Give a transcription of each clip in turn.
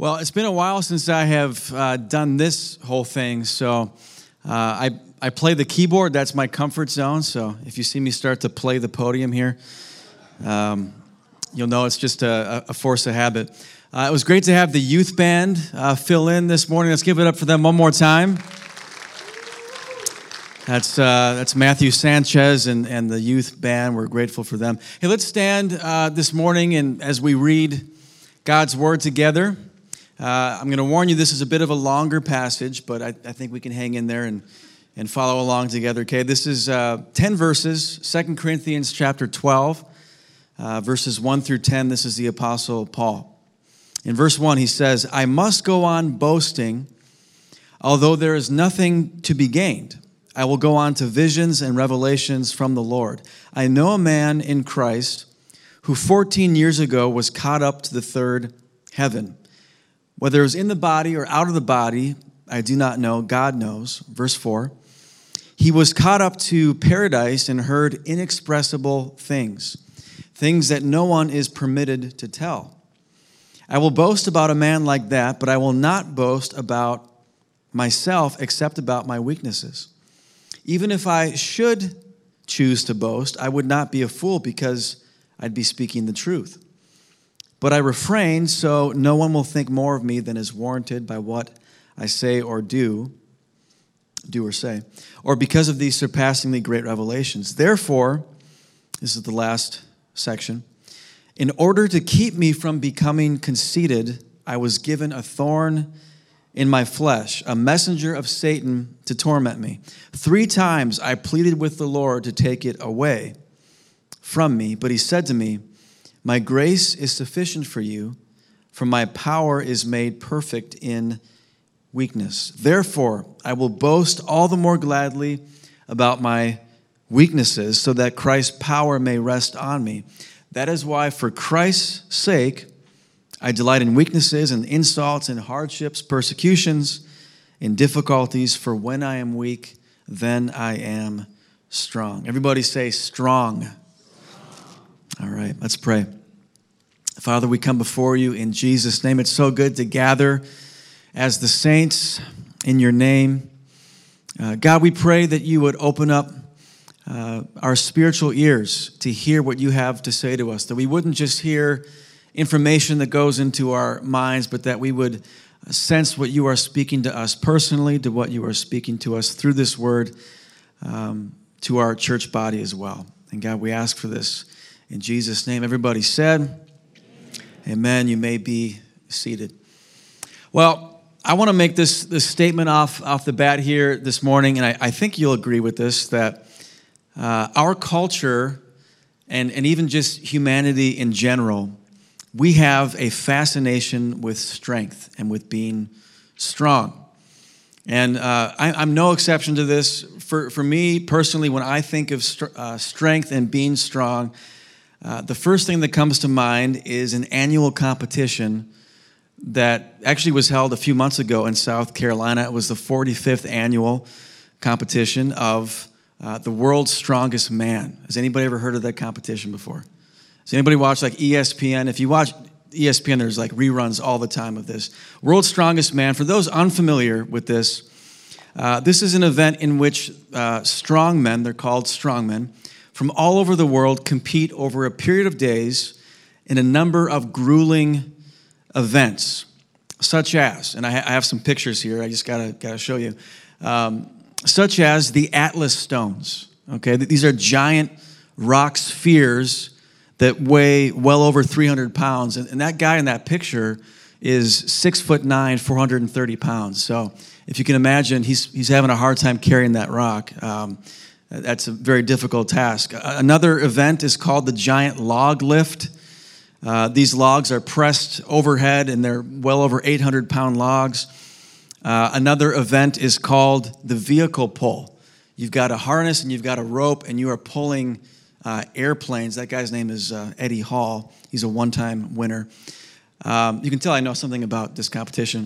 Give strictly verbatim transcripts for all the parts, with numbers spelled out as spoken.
Well, it's been a while since I have uh, done this whole thing, so uh, I I play the keyboard. That's my comfort zone, so if you see me start to play the podium here, um, you'll know it's just a, a force of habit. Uh, it was great to have the youth band uh, fill in this morning. Let's give it up for them one more time. That's uh, that's Matthew Sanchez and, and the youth band. We're grateful for them. Hey, let's stand uh, this morning and as we read God's Word together. Uh, I'm going to warn you this is a bit of a longer passage, but I, I think we can hang in there and, and follow along together. Okay, this is uh, ten verses, Second Corinthians chapter twelve, uh, verses one through ten. This is the Apostle Paul. In verse one, he says, "I must go on boasting, although there is nothing to be gained. I will go on to visions and revelations from the Lord. I know a man in Christ who fourteen years ago was caught up to the third heaven. Whether it was in the body or out of the body, I do not know. God knows." Verse four, "He was caught up to paradise and heard inexpressible things, things that no one is permitted to tell. I will boast about a man like that, but I will not boast about myself except about my weaknesses. Even if I should choose to boast, I would not be a fool because I'd be speaking the truth. But I refrain so no one will think more of me than is warranted by what I say or do, do or say, or because of these surpassingly great revelations. Therefore," this is the last section, "in order to keep me from becoming conceited, I was given a thorn in my flesh, a messenger of Satan to torment me. Three times I pleaded with the Lord to take it away from me, but he said to me, 'My grace is sufficient for you, for my power is made perfect in weakness.' Therefore, I will boast all the more gladly about my weaknesses, so that Christ's power may rest on me. That is why, for Christ's sake, I delight in weaknesses and insults and hardships, persecutions and difficulties, for when I am weak, then I am strong." Everybody say strong. All right, let's pray. Father, we come before you in Jesus' name. It's so good to gather as the saints in your name. Uh, God, we pray that you would open up uh, our spiritual ears to hear what you have to say to us, that we wouldn't just hear information that goes into our minds, but that we would sense what you are speaking to us personally, to what you are speaking to us through this word, um, to our church body as well. And God, we ask for this in Jesus' name. Everybody said, amen. Amen. You may be seated. Well, I want to make this, this statement off, off the bat here this morning, and I, I think you'll agree with this, that uh, our culture and, and even just humanity in general, we have a fascination with strength and with being strong. And uh, I, I'm no exception to this. For, for me personally, when I think of st- uh, strength and being strong, uh, the first thing that comes to mind is an annual competition that actually was held a few months ago in South Carolina. It was the forty-fifth annual competition of uh, the world's strongest man. Has anybody ever heard of that competition before? Does anybody watch like E S P N? If you watch E S P N, there's like reruns all the time of this. World's Strongest Man. For those unfamiliar with this, uh, this is an event in which uh, strong men, they're called strongmen, from all over the world compete over a period of days in a number of grueling events, such as, and I, ha- I have some pictures here, I just gotta, gotta show you, um, such as the Atlas Stones. Okay, these are giant rock spheres that weigh well over three hundred pounds. And, and that guy in that picture is six foot nine, four hundred thirty pounds. So if you can imagine, he's he's having a hard time carrying that rock. Um, that's a very difficult task. Another event is called the giant log lift. Uh, these logs are pressed overhead, and they're well over eight hundred pound logs. Uh, another event is called the vehicle pull. You've got a harness, and you've got a rope, and you are pulling Uh, airplanes. That guy's name is uh, Eddie Hall. He's a one-time winner. Um, you can tell I know something about this competition.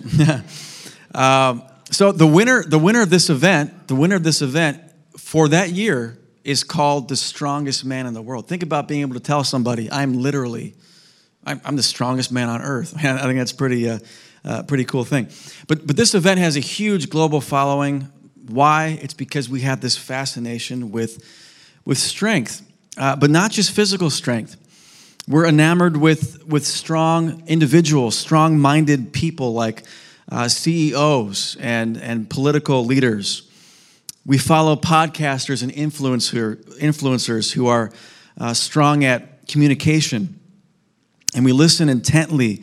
um, so the winner, the winner of this event, the winner of this event for that year is called the strongest man in the world. Think about being able to tell somebody, "I'm literally I'm, I'm the strongest man on earth. Man, I think that's pretty uh, uh, pretty cool thing. But but this event has a huge global following. Why? It's because we have this fascination with with strength, uh, but not just physical strength. We're enamored with with strong individuals, strong-minded people like uh, C E Os and and political leaders. We follow podcasters and influencer influencers who are uh, strong at communication, and we listen intently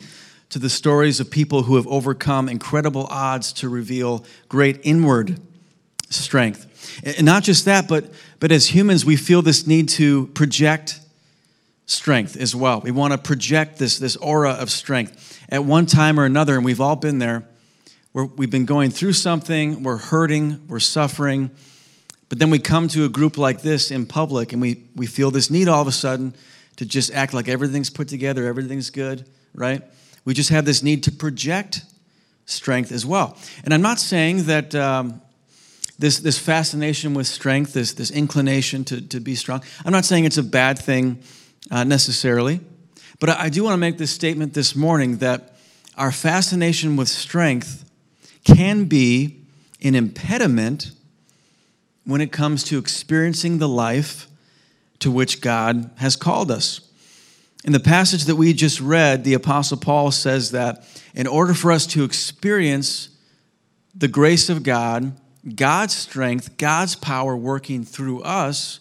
to the stories of people who have overcome incredible odds to reveal great inward strength. And not just that, but but as humans, we feel this need to project strength as well. We want to project this, this aura of strength at one time or another, and we've all been there. We're, we've been going through something, we're hurting, we're suffering, but then we come to a group like this in public, and we, we feel this need all of a sudden to just act like everything's put together, everything's good, right? We just have this need to project strength as well. And I'm not saying that... Um, This this fascination with strength, this this inclination to, to be strong. I'm not saying it's a bad thing uh, necessarily, but I, I do want to make this statement this morning that our fascination with strength can be an impediment when it comes to experiencing the life to which God has called us. In the passage that we just read, the Apostle Paul says that in order for us to experience the grace of God, God's strength, God's power working through us,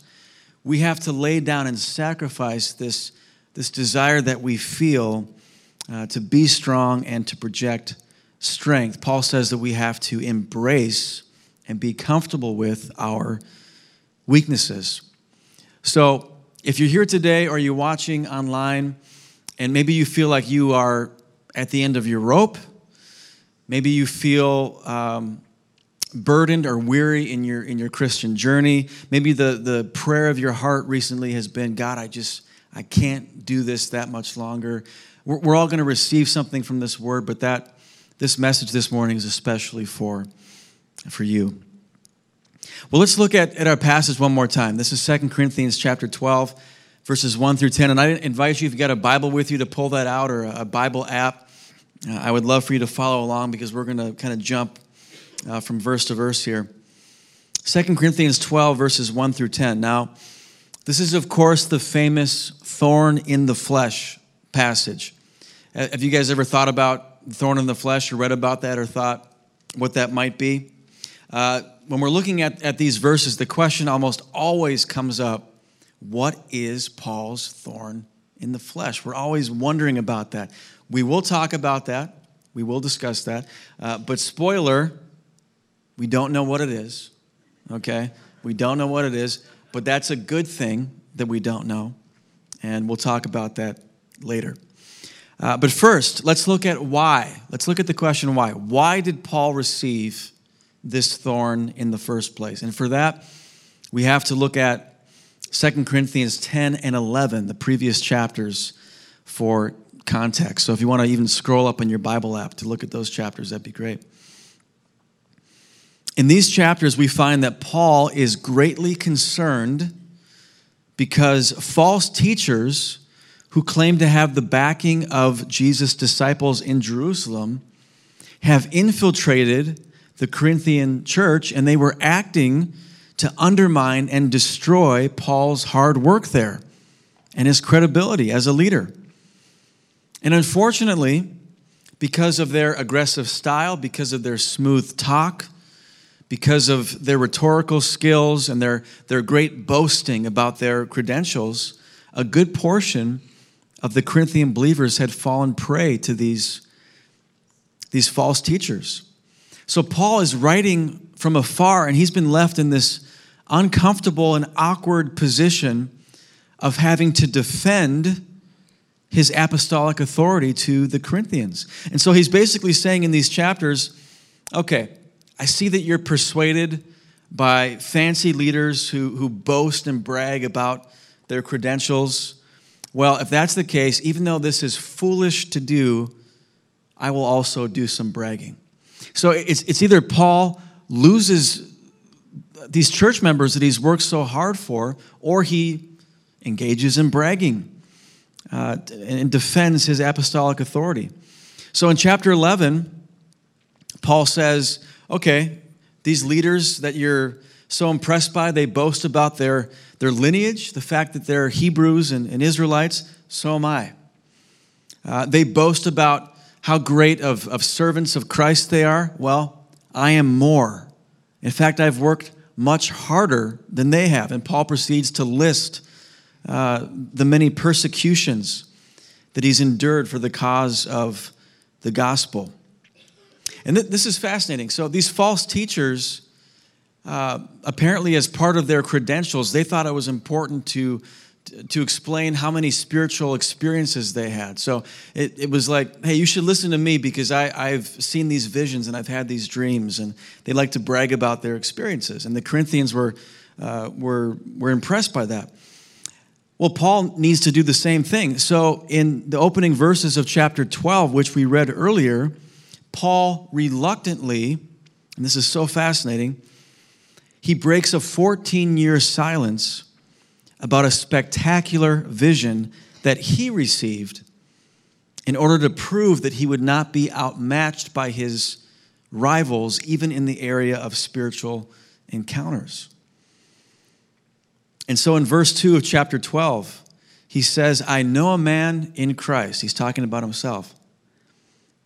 we have to lay down and sacrifice this, this desire that we feel uh, to be strong and to project strength. Paul says that we have to embrace and be comfortable with our weaknesses. So if you're here today or you're watching online and maybe you feel like you are at the end of your rope, maybe you feel... Um, burdened or weary in your in your Christian journey. Maybe the, the prayer of your heart recently has been, God, I just, I can't do this that much longer. We're, we're all going to receive something from this word, but that this message this morning is especially for, for you. Well, let's look at, at our passage one more time. This is Second Corinthians chapter twelve, verses one through ten. And I invite you, if you've got a Bible with you, to pull that out or a Bible app. Uh, I would love for you to follow along because we're going to kind of jump Uh, from verse to verse here. Second Corinthians twelve, verses one through ten. Now, this is, of course, the famous thorn in the flesh passage. Uh, have you guys ever thought about thorn in the flesh or read about that or thought what that might be? Uh, when we're looking at, at these verses, the question almost always comes up, what is Paul's thorn in the flesh? We're always wondering about that. We will talk about that. We will discuss that. Uh, but spoiler... We don't know what it is, okay? We don't know what it is, but that's a good thing that we don't know, and we'll talk about that later. Uh, but first, let's look at why. Let's look at the question why. Why did Paul receive this thorn in the first place? And for that, we have to look at Second Corinthians ten and eleven, the previous chapters, for context. So if you want to even scroll up on your Bible app to look at those chapters, that'd be great. In these chapters, we find that Paul is greatly concerned because false teachers who claim to have the backing of Jesus' disciples in Jerusalem have infiltrated the Corinthian church, and they were acting to undermine and destroy Paul's hard work there and his credibility as a leader. And unfortunately, because of their aggressive style, because of their smooth talk, because of their rhetorical skills and their, their great boasting about their credentials, a good portion of the Corinthian believers had fallen prey to these, these false teachers. So Paul is writing from afar, and he's been left in this uncomfortable and awkward position of having to defend his apostolic authority to the Corinthians. And so he's basically saying in these chapters, okay, I see that you're persuaded by fancy leaders who, who boast and brag about their credentials. Well, if that's the case, even though this is foolish to do, I will also do some bragging. So it's, it's either Paul loses these church members that he's worked so hard for, or he engages in bragging. uh, and defends his apostolic authority. So in chapter eleven, Paul says, okay, these leaders that you're so impressed by, they boast about their, their lineage, the fact that they're Hebrews and, and Israelites, so am I. Uh, they boast about how great of, of servants of Christ they are. Well, I am more. In fact, I've worked much harder than they have. And Paul proceeds to list uh, the many persecutions that he's endured for the cause of the gospel. And th- this is fascinating. So these false teachers, uh, apparently as part of their credentials, they thought it was important to to explain how many spiritual experiences they had. So it, it was like, hey, you should listen to me because I, I've seen these visions and I've had these dreams. And they like to brag about their experiences. And the Corinthians were uh, were were impressed by that. Well, Paul needs to do the same thing. So in the opening verses of chapter twelve, which we read earlier, Paul reluctantly, and this is so fascinating, he breaks a fourteen-year silence about a spectacular vision that he received in order to prove that he would not be outmatched by his rivals, even in the area of spiritual encounters. And so in verse two of chapter twelve, he says, I know a man in Christ. He's talking about himself.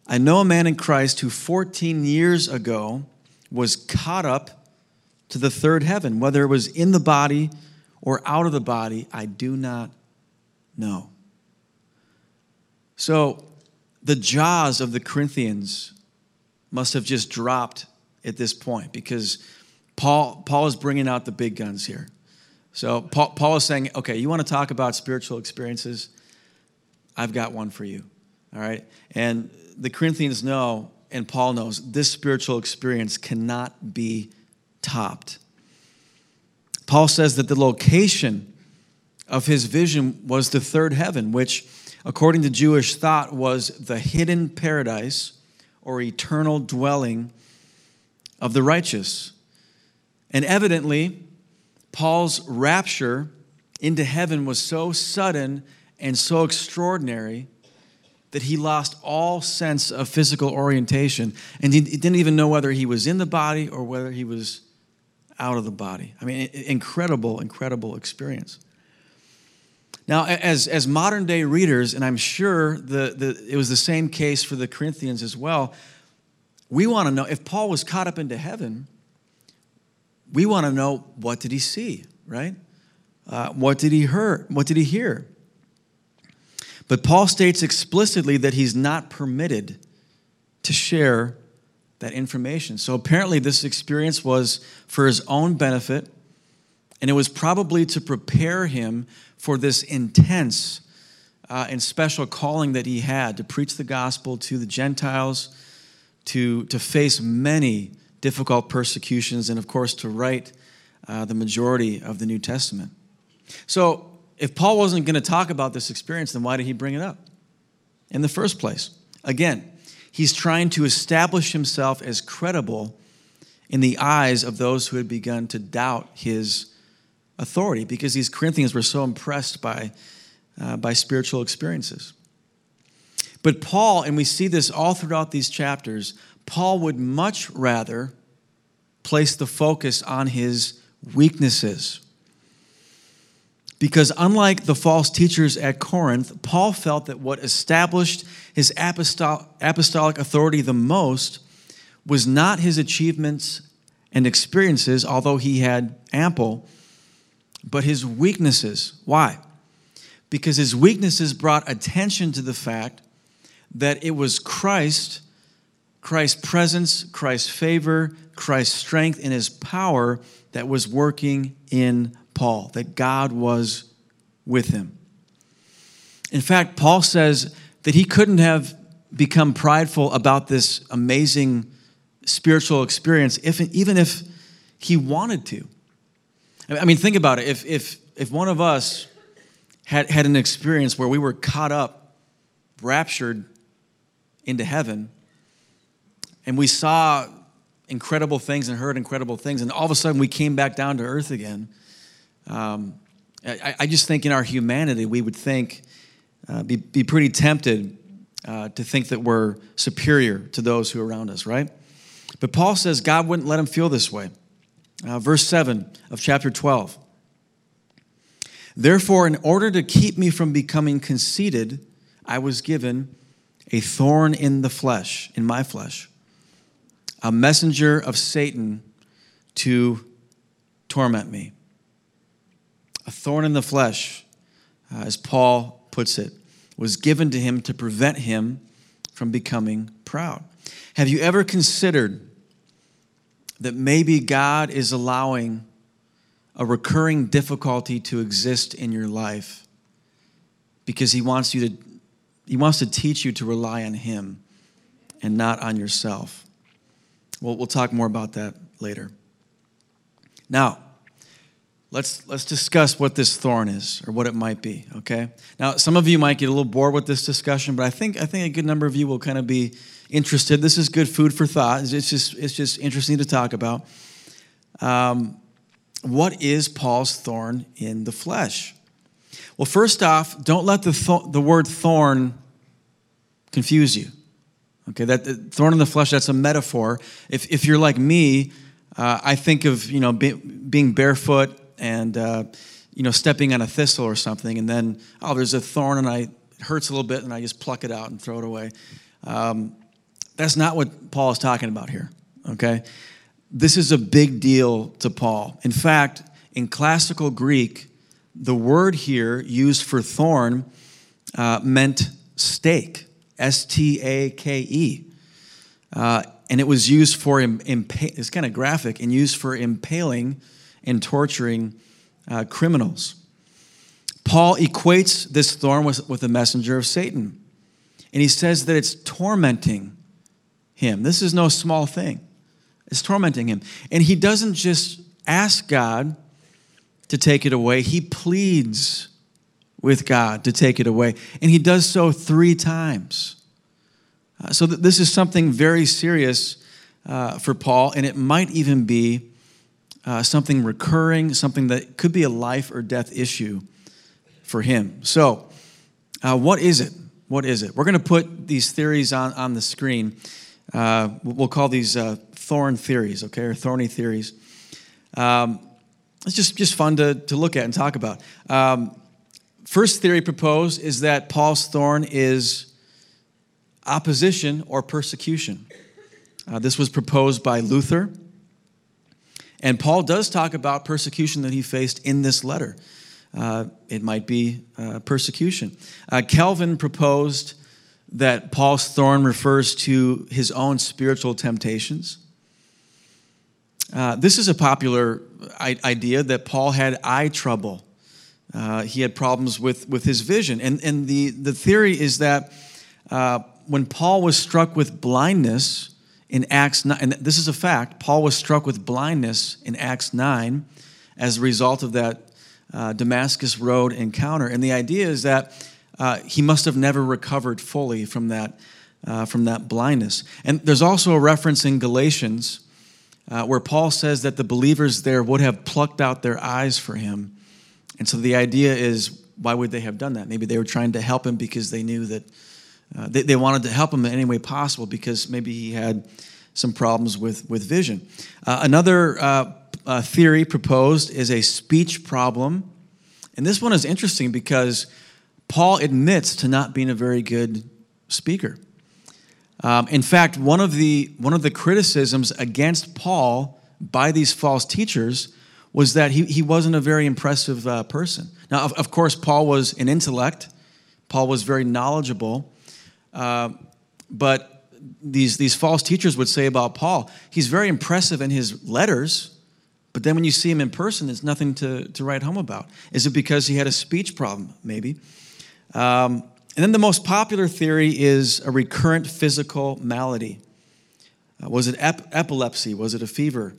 I know a man in Christ who fourteen years ago was caught up to the third heaven, whether it was in the body or out of the body, I do not know. So the jaws of the Corinthians must have just dropped at this point because Paul, Paul is bringing out the big guns here. So Paul, Paul is saying, okay, you want to talk about spiritual experiences? I've got one for you, all right? And the Corinthians know, and Paul knows, this spiritual experience cannot be topped. Paul says that the location of his vision was the third heaven, which, according to Jewish thought, was the hidden paradise or eternal dwelling of the righteous. And evidently, Paul's rapture into heaven was so sudden and so extraordinary that he lost all sense of physical orientation, and he didn't even know whether he was in the body or whether he was out of the body. I mean, incredible, incredible experience. Now, as, as modern-day readers, and I'm sure the, the it was the same case for the Corinthians as well, we want to know, if Paul was caught up into heaven, we want to know, what did he see, right? Uh, what did he hear? What did he hear? But Paul states explicitly that he's not permitted to share that information. So apparently this experience was for his own benefit, and it was probably to prepare him for this intense uh, and special calling that he had to preach the gospel to the Gentiles, to, to face many difficult persecutions, and of course to write uh, the majority of the New Testament. So if Paul wasn't going to talk about this experience, then why did he bring it up in the first place? Again, he's trying to establish himself as credible in the eyes of those who had begun to doubt his authority because these Corinthians were so impressed by, uh, by spiritual experiences. But Paul, and we see this all throughout these chapters, Paul would much rather place the focus on his weaknesses. Because unlike the false teachers at Corinth, Paul felt that what established his apostolic authority the most was not his achievements and experiences, although he had ample, but his weaknesses. Why? Because his weaknesses brought attention to the fact that it was Christ, Christ's presence, Christ's favor, Christ's strength, and his power that was working in Paul, that God was with him. In fact, Paul says that he couldn't have become prideful about this amazing spiritual experience, if, even if he wanted to. I mean, think about it. If if if one of us had, had an experience where we were caught up, raptured into heaven, and we saw incredible things and heard incredible things, and all of a sudden we came back down to earth again, Um, I, I just think in our humanity, we would think uh, be, be pretty tempted uh, to think that we're superior to those who are around us, right? But Paul says God wouldn't let him feel this way. Uh, verse seven of chapter twelve. Therefore, in order to keep me from becoming conceited, I was given a thorn in the flesh, in my flesh, a messenger of Satan to torment me. A thorn in the flesh, uh, as Paul puts it, was given to him to prevent him from becoming proud. Have you ever considered that maybe God is allowing a recurring difficulty to exist in your life because he wants you to, he wants to teach you to rely on him and not on yourself? Well, we'll talk more about that later. Now, let's let's discuss what this thorn is or what it might be, okay? Now, some of you might get a little bored with this discussion, but I think I think a good number of you will kind of be interested. This is good food for thought. It's just it's just interesting to talk about. Um, what is Paul's thorn in the flesh? Well, first off, don't let the th- the word thorn confuse you. Okay, that the thorn in the flesh, that's a metaphor. If if you're like me, uh, I think of, you know, be, being barefoot and, uh, you know, stepping on a thistle or something, and then, oh, there's a thorn, and I, it hurts a little bit, and I just pluck it out and throw it away. Um, that's not what Paul is talking about here, okay? This is a big deal to Paul. In fact, in classical Greek, the word here used for thorn uh, meant stake, S T A K E. Uh, and it was used for, imp- impa- it's kind of graphic, and used for impaling and torturing uh, criminals. Paul equates this thorn with, with a messenger of Satan. And he says that it's tormenting him. This is no small thing. It's tormenting him. And he doesn't just ask God to take it away. He pleads with God to take it away. And he does so three times. Uh, so th- this is something very serious uh, for Paul, and it might even be uh, something recurring, something that could be a life or death issue for him. So uh, what is it? What is it? We're going to put these theories on, on the screen. Uh, we'll call these uh, thorn theories, okay, or thorny theories. Um, it's just, just fun to, to look at and talk about. Um, first theory proposed is that Paul's thorn is opposition or persecution. Uh, this was proposed by Luther. And Paul does talk about persecution that he faced in this letter. Uh, it might be uh, persecution. Uh, Calvin proposed that Paul's thorn refers to his own spiritual temptations. Uh, this is a popular I- idea that Paul had eye trouble. Uh, he had problems with, with his vision. And, and the, the theory is that uh, when Paul was struck with blindness in Acts nine, and this is a fact, Paul was struck with blindness in Acts nine as a result of that uh, Damascus Road encounter. And the idea is that Uh, he must have never recovered fully from that uh, from that blindness. And there's also a reference in Galatians uh, where Paul says that the believers there would have plucked out their eyes for him. And so the idea is, why would they have done that? Maybe they were trying to help him because they knew that uh, they, they wanted to help him in any way possible because maybe he had some problems with, with vision. Uh, another uh, uh, theory proposed is a speech problem. And this one is interesting because Paul admits to not being a very good speaker. Um, in fact, one of the one of the criticisms against Paul by these false teachers was that he, he wasn't a very impressive uh, person. Now, of, of course, Paul was an intellect. Paul was very knowledgeable. Uh, but these, these false teachers would say about Paul, he's very impressive in his letters, but then when you see him in person, there's nothing to, to write home about. Is it because he had a speech problem? Maybe. Um, and then the most popular theory is a recurrent physical malady. Uh, was it ep- epilepsy? Was it a fever?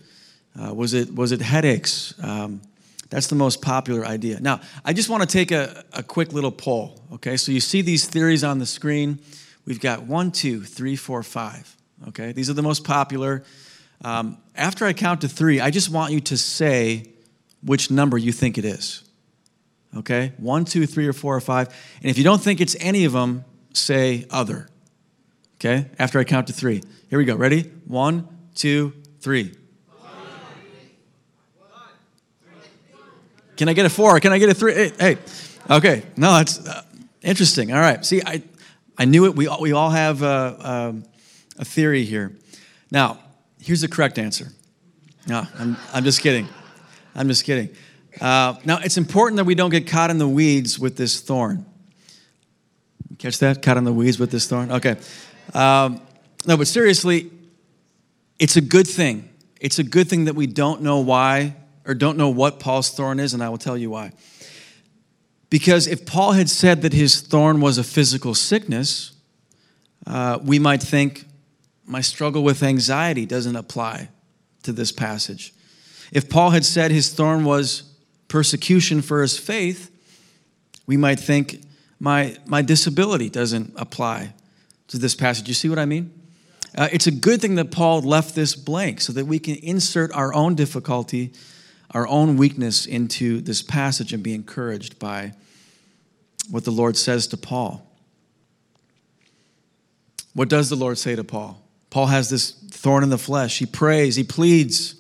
Uh, was it was it headaches? Um, that's the most popular idea. Now, I just want to take a, a quick little poll, okay? So you see these theories on the screen. We've got one, two, three, four, five, okay? These are the most popular. Um, after I count to three, I just want you to say which number you think it is, Okay? One, two, three, or four, or five. And if you don't think it's any of them, say other. Okay? After I count to three. Here we go. Ready? One, two, three. Can I get a four? Can I get a three? Hey. hey. Okay. No, that's uh, interesting. All right. See, I I knew it. We all, we all have uh, um, a theory here. Now, here's the correct answer. No, I'm, I'm just kidding. I'm just kidding. Uh, now, it's important that we don't get caught in the weeds with this thorn. Catch that? Caught in the weeds with this thorn? Okay. Um, no, but seriously, it's a good thing. It's a good thing that we don't know why or don't know what Paul's thorn is, and I will tell you why. Because if Paul had said that his thorn was a physical sickness, uh, we might think, my struggle with anxiety doesn't apply to this passage. If Paul had said his thorn was persecution for his faith, we might think, my, my disability doesn't apply to this passage. You see what I mean? Uh, it's a good thing that Paul left this blank so that we can insert our own difficulty, our own weakness into this passage and be encouraged by what the Lord says to Paul. What does the Lord say to Paul? Paul has this thorn in the flesh. He prays, he pleads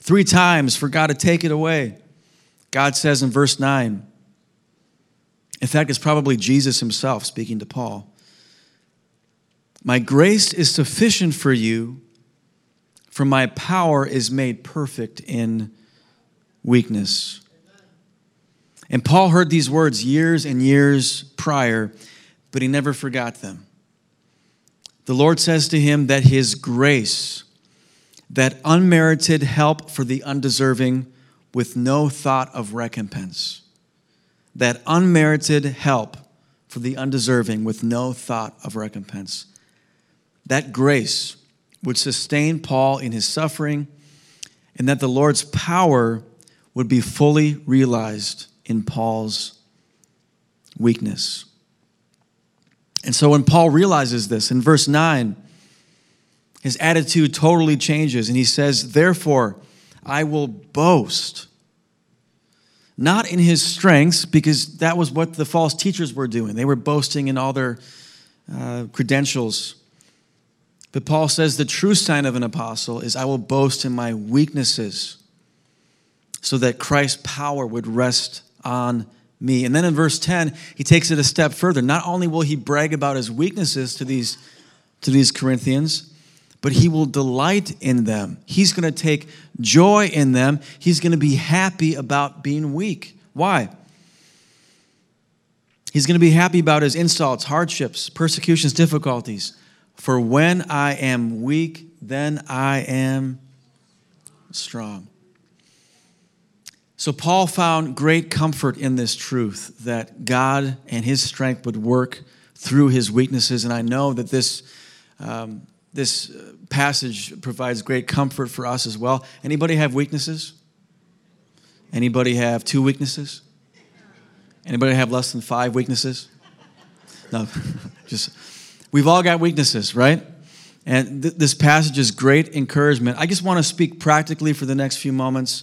three times for God to take it away. God says in verse nine, in fact, it's probably Jesus himself speaking to Paul, "My grace is sufficient for you, for my power is made perfect in weakness." And Paul heard these words years and years prior, but he never forgot them. The Lord says to him that his grace, that unmerited help for the undeserving with no thought of recompense, that unmerited help for the undeserving with no thought of recompense, that grace would sustain Paul in his suffering, and that the Lord's power would be fully realized in Paul's weakness. And so when Paul realizes this, in verse nine, his attitude totally changes, and he says, "Therefore, I will boast," not in his strengths, because that was what the false teachers were doing. They were boasting in all their uh, credentials. But Paul says the true sign of an apostle is, "I will boast in my weaknesses so that Christ's power would rest on me." And then in verse ten, he takes it a step further. Not only will he brag about his weaknesses to these, to these Corinthians, but he will delight in them. He's going to take joy in them. He's going to be happy about being weak. Why? He's going to be happy about his insults, hardships, persecutions, difficulties. "For when I am weak, then I am strong." So Paul found great comfort in this truth that God and his strength would work through his weaknesses. And I know that this... Um, This passage provides great comfort for us as well. Anybody have weaknesses? Anybody have two weaknesses? Anybody have less than five weaknesses? No, just, we've all got weaknesses, right? And th- this passage is great encouragement. I just want to speak practically for the next few moments.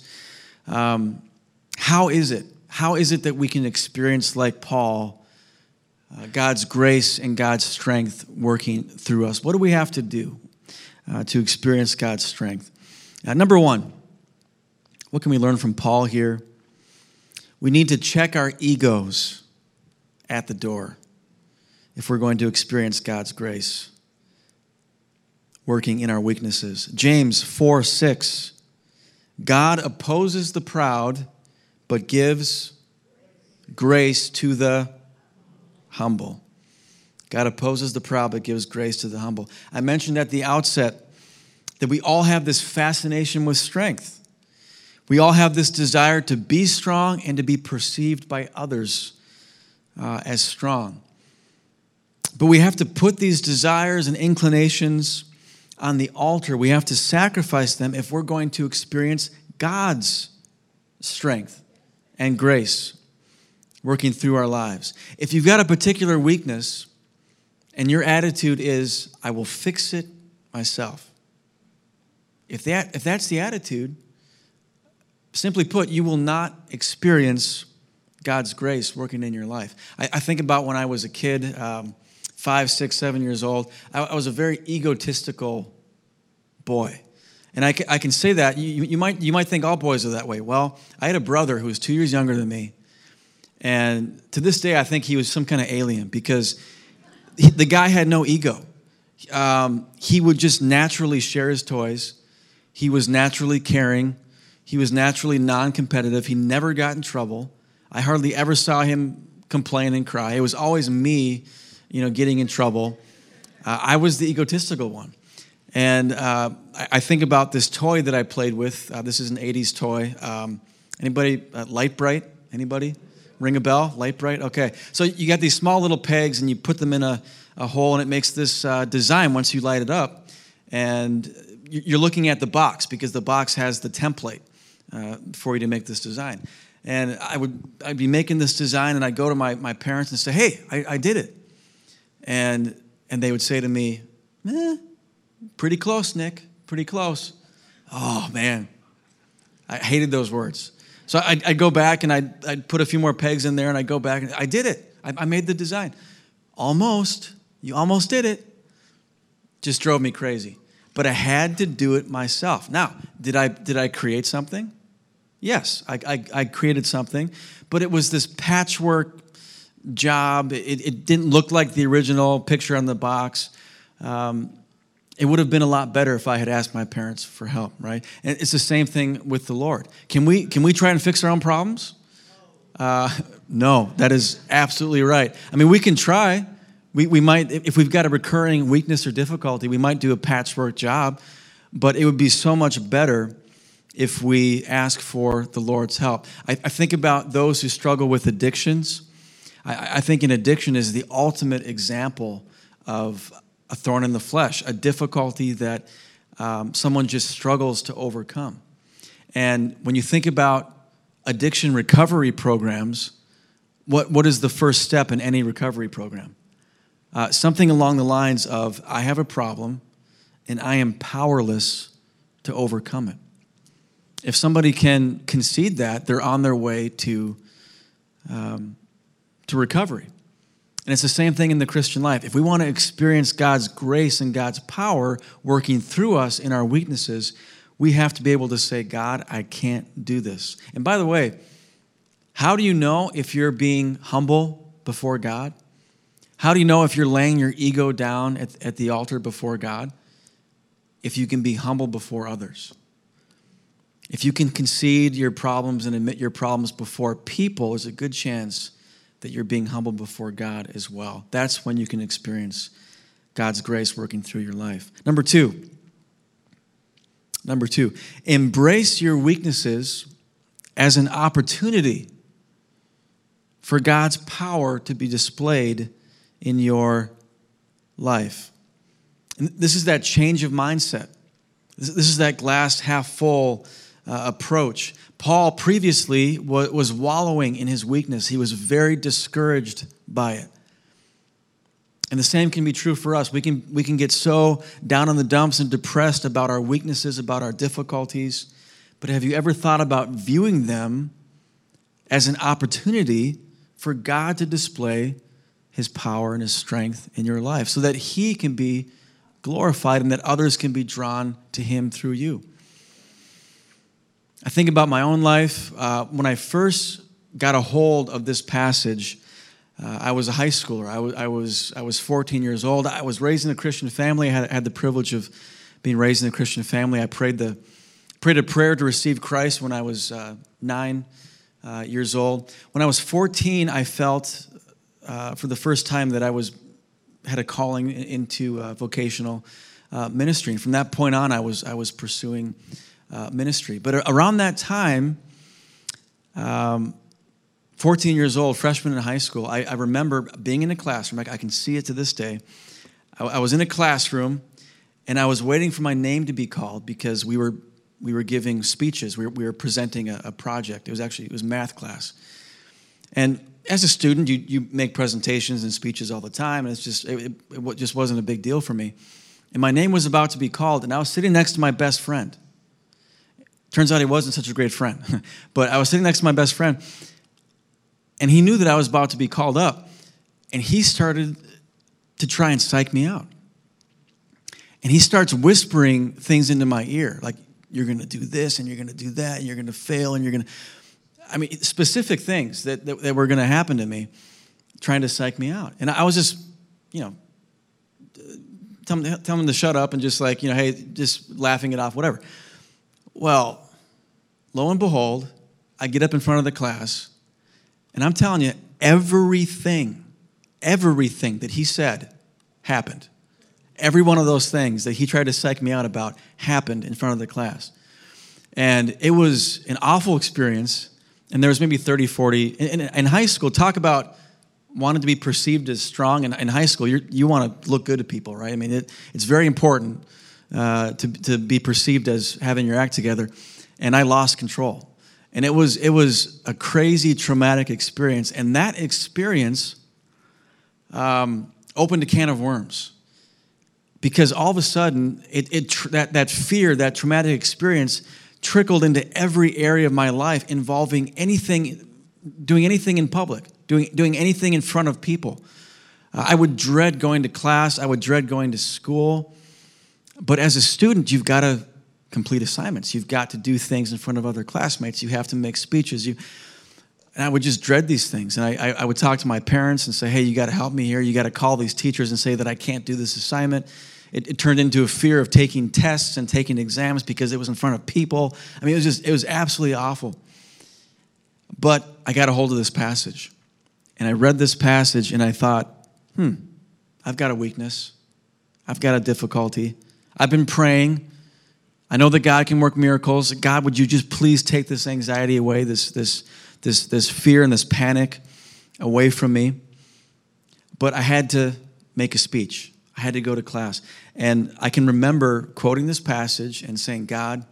Um, how is it? How is it that we can experience, like Paul, Uh, God's grace and God's strength working through us? What do we have to do uh, to experience God's strength? Uh, number one, what can we learn from Paul here? We need to check our egos at the door if we're going to experience God's grace working in our weaknesses. James four six, "God opposes the proud, but gives grace to the humble." God opposes the proud, but gives grace to the humble. I mentioned at the outset that we all have this fascination with strength. We all have this desire to be strong and to be perceived by others uh, as strong. But we have to put these desires and inclinations on the altar. We have to sacrifice them if we're going to experience God's strength and grace working through our lives. If you've got a particular weakness and your attitude is, "I will fix it myself," if that if that's the attitude, simply put, you will not experience God's grace working in your life. I, I think about when I was a kid, um, five, six, seven years old. I, I was a very egotistical boy. And I, I can say that. You, you, might, you might think all boys are that way. Well, I had a brother who was two years younger than me. And to this day, I think he was some kind of alien because he, the guy had no ego. Um, he would just naturally share his toys. He was naturally caring. He was naturally non-competitive. He never got in trouble. I hardly ever saw him complain and cry. It was always me, you know, getting in trouble. Uh, I was the egotistical one. And uh, I, I think about this toy that I played with. Uh, this is an eighties toy. Um, anybody, uh, Light Bright? Anybody? Ring a bell? Light Bright? Okay. So you got these small little pegs, and you put them in a, a hole, and it makes this uh, design once you light it up. And you're looking at the box because the box has the template uh, for you to make this design. And I would, I'd be making this design, and I'd go to my, my parents and say, hey, I, I did it. And and they would say to me, eh, pretty close, Nick, pretty close. Oh, man, I hated those words. So I'd, I'd go back, and I'd, I'd put a few more pegs in there, and I'd go back, and I did it. I, I made the design. Almost. You almost did it. Just drove me crazy. But I had to do it myself. Now, did I did I create something? Yes, I, I, I created something, but it was this patchwork job. It, it didn't look like the original picture on the box. Um, it would have been a lot better if I had asked my parents for help, right? And it's the same thing with the Lord. Can we can we try and fix our own problems? Uh, no, that is absolutely right. I mean, we can try. We we might, if we've got a recurring weakness or difficulty, we might do a patchwork job, but it would be so much better if we ask for the Lord's help. I, I think about those who struggle with addictions. I, I think an addiction is the ultimate example of a thorn in the flesh, a difficulty that um, someone just struggles to overcome. And when you think about addiction recovery programs, what, what is the first step in any recovery program? Uh, something along the lines of, I have a problem, and I am powerless to overcome it. If somebody can concede that, they're on their way to um, to recovery. And it's the same thing in the Christian life. If we want to experience God's grace and God's power working through us in our weaknesses, we have to be able to say, God, I can't do this. And by the way, how do you know if you're being humble before God? How do you know if you're laying your ego down at, at the altar before God? If you can be humble before others. If you can concede your problems and admit your problems before people, there's a good chance that you're being humble before God as well. That's when you can experience God's grace working through your life. Number two, number two, embrace your weaknesses as an opportunity for God's power to be displayed in your life. And this is that change of mindset. This is that glass half full Uh, approach. Paul previously wa- was wallowing in his weakness. He was very discouraged by it. And the same can be true for us. We can, we can get so down in the dumps and depressed about our weaknesses, about our difficulties. But have you ever thought about viewing them as an opportunity for God to display his power and his strength in your life so that he can be glorified and that others can be drawn to him through you? I think about my own life. Uh, when I first got a hold of this passage, uh, I was a high schooler. I was, I was I was fourteen years old. I was raised in a Christian family. I had, had the privilege of being raised in a Christian family. I prayed the prayed a prayer to receive Christ when I was uh, nine uh, years old. When I was fourteen, I felt uh, for the first time that I was had a calling into uh, vocational uh, ministry. And from that point on, I was I was pursuing Uh, ministry. But around that time, um, fourteen years old, freshman in high school, I, I remember being in a classroom. I, I can see it to this day. I, I was in a classroom, and I was waiting for my name to be called because we were we were giving speeches. We were, we were presenting a, a project. It was actually it was math class, and as a student, you you make presentations and speeches all the time, and it's just it, it, it just wasn't a big deal for me. And my name was about to be called, and I was sitting next to my best friend. Turns out he wasn't such a great friend. But I was sitting next to my best friend, And he knew that I was about to be called up. And he started to try and psych me out. And he starts whispering things into my ear, like, you're going to do this, and you're going to do that, and you're going to fail, and you're going to, I mean, specific things that, that, that were going to happen to me, trying to psych me out. And I was just, you know, tell him, tell him to shut up and just like, you know, hey, just laughing it off, whatever. Well, lo and behold, I get up in front of the class, and I'm telling you, everything, everything that he said happened. Every one of those things that he tried to psych me out about happened in front of the class. And it was an awful experience. And there was maybe thirty, forty. In, in, in high school, talk about wanting to be perceived as strong. And in high school, you're, you want to look good to people, right? I mean, it, it's very important uh, to, to be perceived as having your act together. And I lost control. And it was it was a crazy, traumatic experience. And that experience um, opened a can of worms. Because all of a sudden, it, it tr- that, that fear, that traumatic experience trickled into every area of my life involving anything, doing anything in public, doing, doing anything in front of people. Uh, I would dread going to class. I would dread going to school. But as a student, you've got to complete assignments. You've got to do things in front of other classmates. You have to make speeches. You, and I would just dread these things. And I, I, I would talk to my parents and say, hey, you got to help me here. You got to call these teachers and say that I can't do this assignment. It, it turned into a fear of taking tests and taking exams because it was in front of people. I mean, it was just, it was absolutely awful. But I got a hold of this passage. And I read this passage and I thought, hmm, I've got a weakness. I've got a difficulty. I've been praying. I know that God can work miracles. God, would you just please take this anxiety away, this this this this fear and this panic away from me? But I had to make a speech. I had to go to class. And I can remember quoting this passage and saying, God,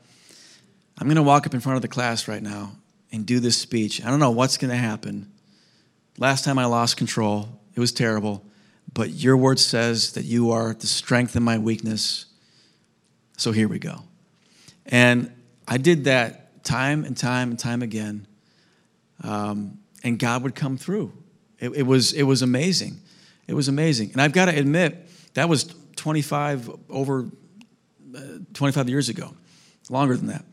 I'm going to walk up in front of the class right now and do this speech. I don't know what's going to happen. Last time I lost control, it was terrible. But your word says that you are the strength in my weakness. So here we go. And I did that time and time and time again. Um, and God would come through. It, it was, it was amazing. It was amazing. And I've got to admit, that was twenty-five over uh, twenty-five years ago, longer than that.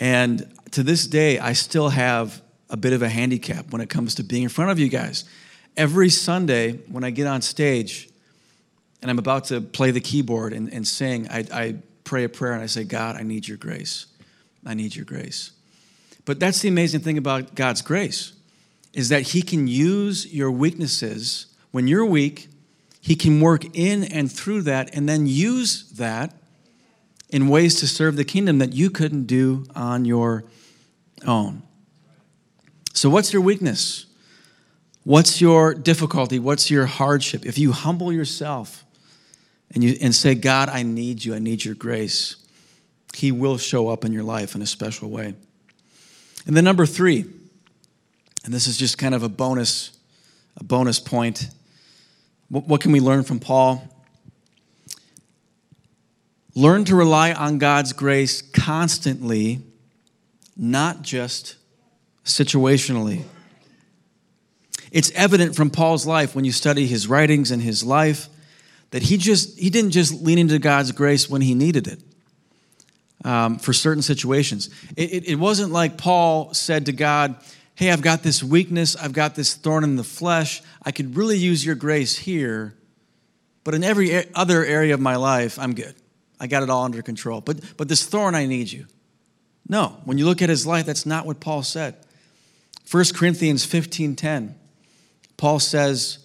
And to this day, I still have a bit of a handicap when it comes to being in front of you guys. Every Sunday when I get on stage and I'm about to play the keyboard and, and sing, I, I pray a prayer and I say, God, I need your grace. I need your grace. But that's the amazing thing about God's grace, is that he can use your weaknesses. When you're weak, he can work in and through that and then use that in ways to serve the kingdom that you couldn't do on your own. So what's your weakness? What's your difficulty? What's your hardship? If you humble yourself and you and say, God, I need you, I need your grace, he will show up in your life in a special way. And then number three, and this is just kind of a bonus, a bonus point. What can we learn from Paul? Learn to rely on God's grace constantly, not just situationally. It's evident from Paul's life when you study his writings and his life that he just he didn't just lean into God's grace when he needed it um, for certain situations. It, it, it wasn't like Paul said to God, hey, I've got this weakness, I've got this thorn in the flesh, I could really use your grace here, but in every other area of my life, I'm good. I got it all under control. But but this thorn, I need you. No, when you look at his life, that's not what Paul said. First Corinthians fifteen ten, Paul says,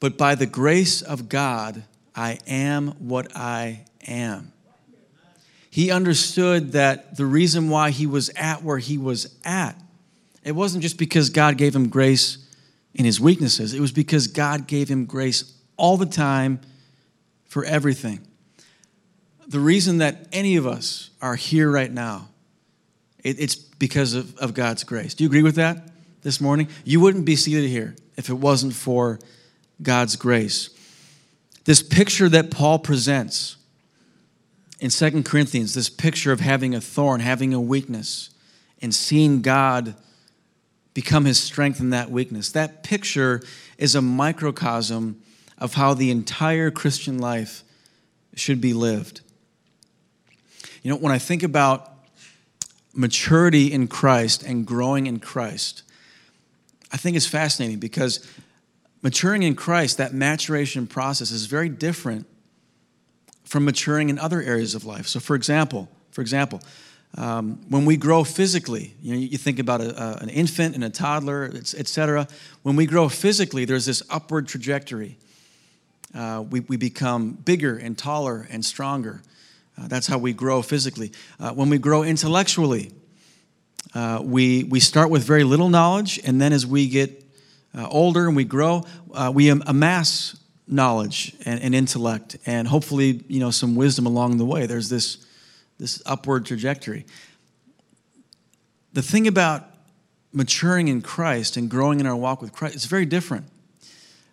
but by the grace of God, I am what I am. He understood that the reason why he was at where he was at, it wasn't just because God gave him grace in his weaknesses. It was because God gave him grace all the time for everything. The reason that any of us are here right now, it, it's because of, of God's grace. Do you agree with that this morning? You wouldn't be seated here if it wasn't for God's grace. This picture that Paul presents in Second Corinthians, this picture of having a thorn, having a weakness, and seeing God become his strength in that weakness. That picture is a microcosm of how the entire Christian life should be lived. You know, when I think about maturity in Christ and growing in Christ, I think it's fascinating because maturing in Christ, that maturation process is very different from maturing in other areas of life. So, for example, for example, um, when we grow physically, you know, you think about a, a, an infant and a toddler, et cetera. When we grow physically, there's this upward trajectory. Uh, we, we become bigger and taller and stronger. Uh, that's how we grow physically. Uh, when we grow intellectually, uh, we we start with very little knowledge, and then as we get uh, older and we grow, uh, we am, amass knowledge and, and intellect, and hopefully, you know, some wisdom along the way. There's this this upward trajectory. The thing about maturing in Christ and growing in our walk with Christ, it's very different.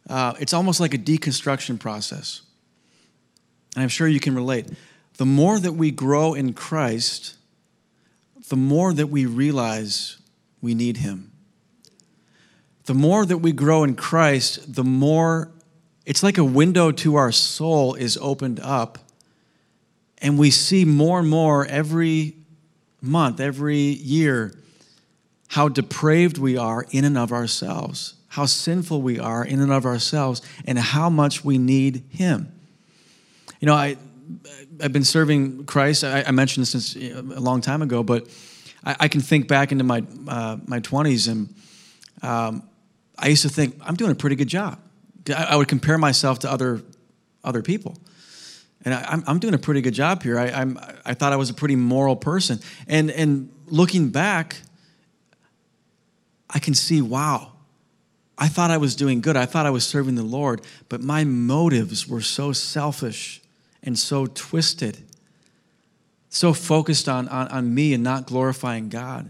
Uh, it's almost like a deconstruction process, and I'm sure you can relate. The more that we grow in Christ, the more that we realize we need him. The more that we grow in Christ, the more it's like a window to our soul is opened up, and we see more and more every month, every year, how depraved we are in and of ourselves, how sinful we are in and of ourselves, and how much we need him. You know, I... I've been serving Christ. I, I mentioned this since a long time ago, but I, I can think back into my uh, my twenties, and um, I used to think I'm doing a pretty good job. I, I would compare myself to other other people, and I, I'm, I'm doing a pretty good job here. I, I'm I thought I was a pretty moral person, and and looking back, I can see, wow, I thought I was doing good. I thought I was serving the Lord, but my motives were so selfish and so twisted, so focused on, on, on me and not glorifying God.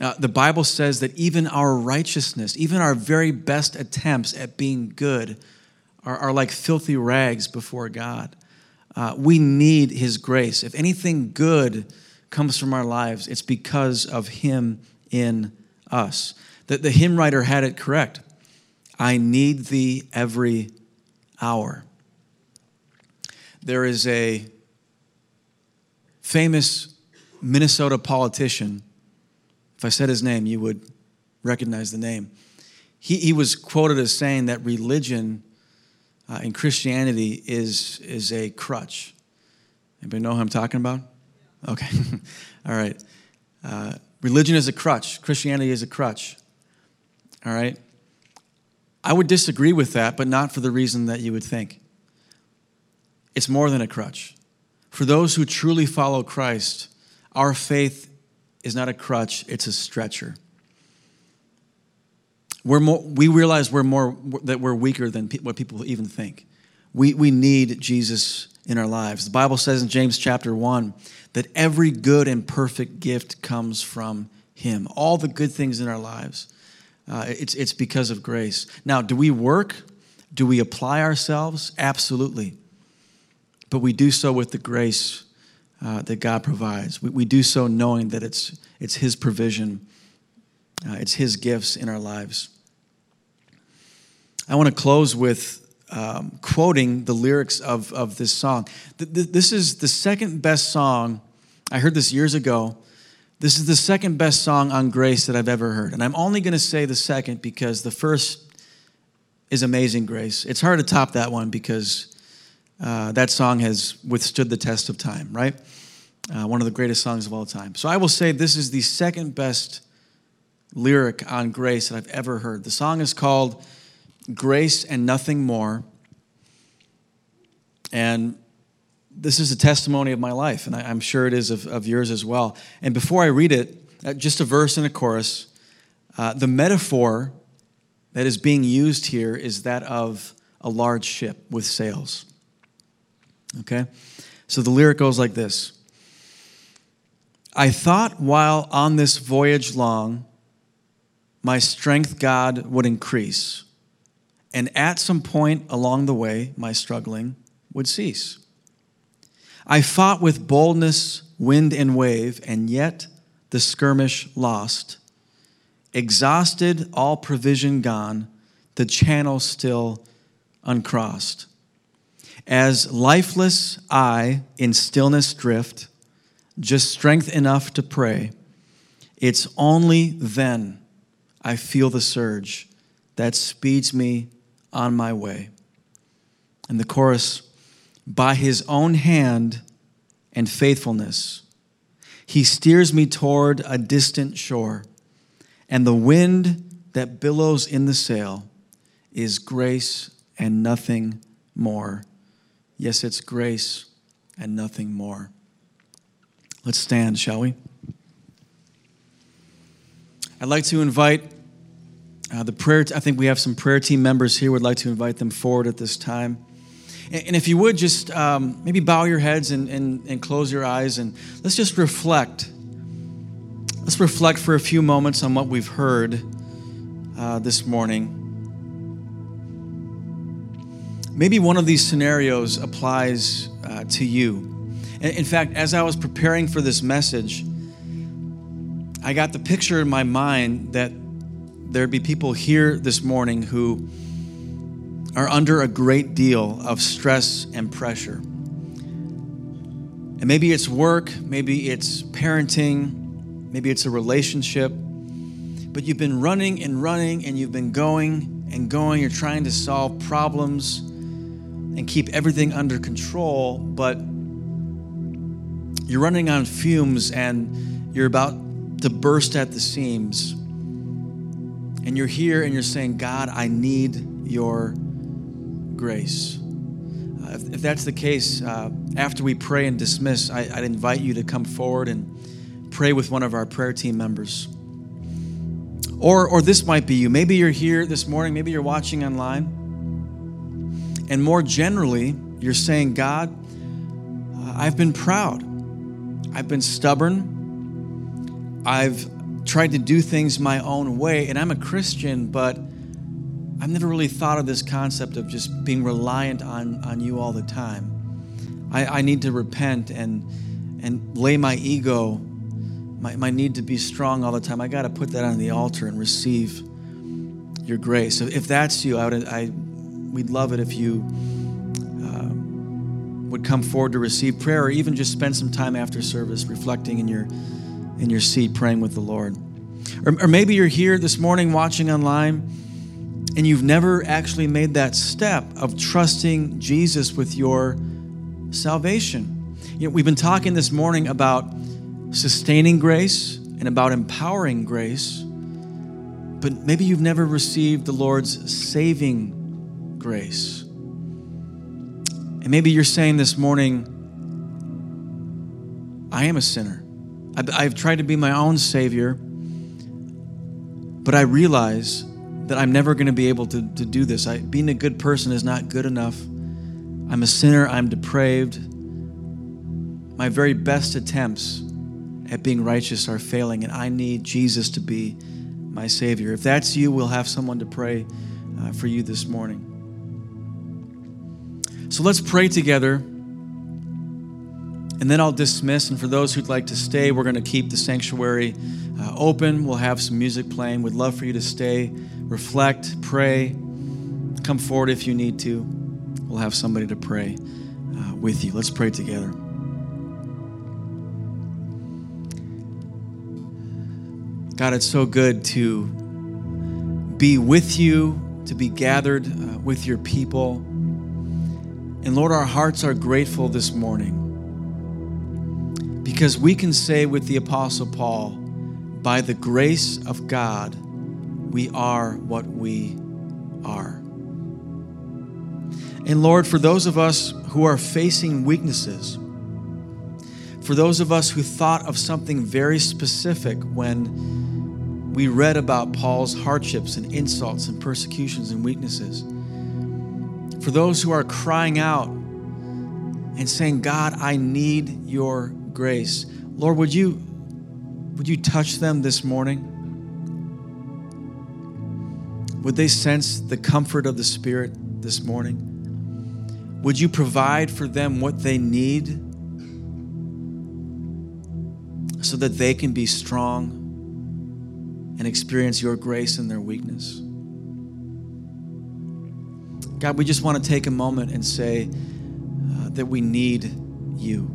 Uh, the Bible says that even our righteousness, even our very best attempts at being good are, are like filthy rags before God. Uh, we need his grace. If anything good comes from our lives, it's because of him in us. The, the hymn writer had it correct. I need thee every hour. There is a famous Minnesota politician. If I said his name, you would recognize the name. He he was quoted as saying that religion uh, and Christianity is is a crutch. Anybody know who I'm talking about? Okay, all right. Uh, religion is a crutch. Christianity is a crutch. All right. I would disagree with that, but not for the reason that you would think. It's more than a crutch. For those who truly follow Christ, our faith is not a crutch, it's a stretcher. We're more, we realize we're more that we're weaker than pe- what people even think. We, we need Jesus in our lives. The Bible says in James chapter one that every good and perfect gift comes from him. All the good things in our lives, uh, it's, it's because of grace. Now, do we work? Do we apply ourselves? Absolutely. But we do so with the grace uh, that God provides. We, we do so knowing that it's it's his provision, uh, it's his gifts in our lives. I want to close with um, quoting the lyrics of, of this song. Th- th- this is the second best song. I heard this years ago. This is the second best song on grace that I've ever heard. And I'm only going to say the second because the first is Amazing Grace. It's hard to top that one because Uh, that song has withstood the test of time, right? Uh, one of the greatest songs of all time. So I will say this is the second best lyric on grace that I've ever heard. The song is called Grace and Nothing More. And this is a testimony of my life, and I, I'm sure it is of, of yours as well. And before I read it, uh, just a verse and a chorus. Uh, the metaphor that is being used here is that of a large ship with sails. Okay? So the lyric goes like this. I thought while on this voyage long, my strength God would increase, and at some point along the way, my struggling would cease. I fought with boldness, wind and wave, and yet the skirmish lost. Exhausted, all provision gone, the channel still uncrossed. As lifeless I in stillness drift, just strength enough to pray. It's only then I feel the surge that speeds me on my way. And the chorus, by his own hand and faithfulness, he steers me toward a distant shore, and the wind that billows in the sail is grace and nothing more. Yes, it's grace and nothing more. Let's stand, shall we? I'd like to invite uh, the prayer. T- I think we have some prayer team members here. Would like to invite them forward at this time. And, and if you would, just um, maybe bow your heads and, and, and close your eyes, and let's just reflect. Let's reflect for a few moments on what we've heard uh, this morning. Maybe one of these scenarios applies uh, to you. In fact, as I was preparing for this message, I got the picture in my mind that there'd be people here this morning who are under a great deal of stress and pressure. And maybe it's work, maybe it's parenting, maybe it's a relationship, but you've been running and running and you've been going and going. You're trying to solve problems and keep everything under control, but you're running on fumes and you're about to burst at the seams. And you're here and you're saying, God, I need your grace. Uh, if, if that's the case, uh, after we pray and dismiss, I, I'd invite you to come forward and pray with one of our prayer team members. Or, or this might be you. Maybe you're here this morning. Maybe you're watching online. And more generally, you're saying, God, uh, I've been proud. I've been stubborn. I've tried to do things my own way, and I'm a Christian, but I've never really thought of this concept of just being reliant on, on you all the time. I, I need to repent and and lay my ego, my, my need to be strong all the time. I got to put that on the altar and receive your grace. So if that's you, I would, I we'd love it if you would come forward to receive prayer, or even just spend some time after service reflecting in your in your seat, praying with the Lord. Or, or maybe you're here this morning watching online, and you've never actually made that step of trusting Jesus with your salvation. You know, we've been talking this morning about sustaining grace and about empowering grace, but maybe you've never received the Lord's saving grace. And maybe you're saying this morning, I am a sinner. I've, I've tried to be my own savior, but I realize that I'm never going to be able to, to do this. I, being a good person is not good enough. I'm a sinner. I'm depraved. My very best attempts at being righteous are failing, and I need Jesus to be my savior. If that's you, we'll have someone to pray uh, for you this morning. So let's pray together, and then I'll dismiss. And for those who'd like to stay, we're going to keep the sanctuary uh, open. We'll have some music playing. We'd love for you to stay, reflect, pray. Come forward if you need to. We'll have somebody to pray uh, with you. Let's pray together. God, it's so good to be with you, to be gathered uh, with your people. And Lord, our hearts are grateful this morning because we can say with the Apostle Paul, by the grace of God, we are what we are. And Lord, for those of us who are facing weaknesses, for those of us who thought of something very specific when we read about Paul's hardships and insults and persecutions and weaknesses, for those who are crying out and saying, God, I need your grace. Lord, would you, would you touch them this morning? Would they sense the comfort of the Spirit this morning? Would you provide for them what they need so that they can be strong and experience your grace in their weakness. God, we just want to take a moment and say uh, that we need you.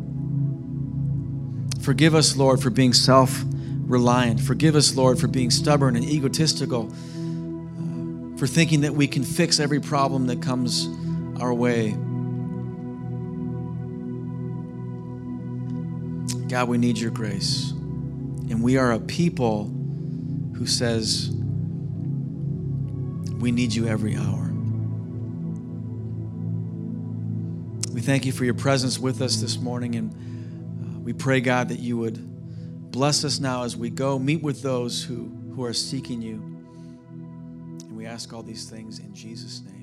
Forgive us, Lord, for being self-reliant. Forgive us, Lord, for being stubborn and egotistical, uh, for thinking that we can fix every problem that comes our way. God, we need your grace. And we are a people who says, we need you every hour. We thank you for your presence with us this morning, and uh, we pray, God, that you would bless us now as we go. Meet with those who, who are seeking you. And we ask all these things in Jesus' name.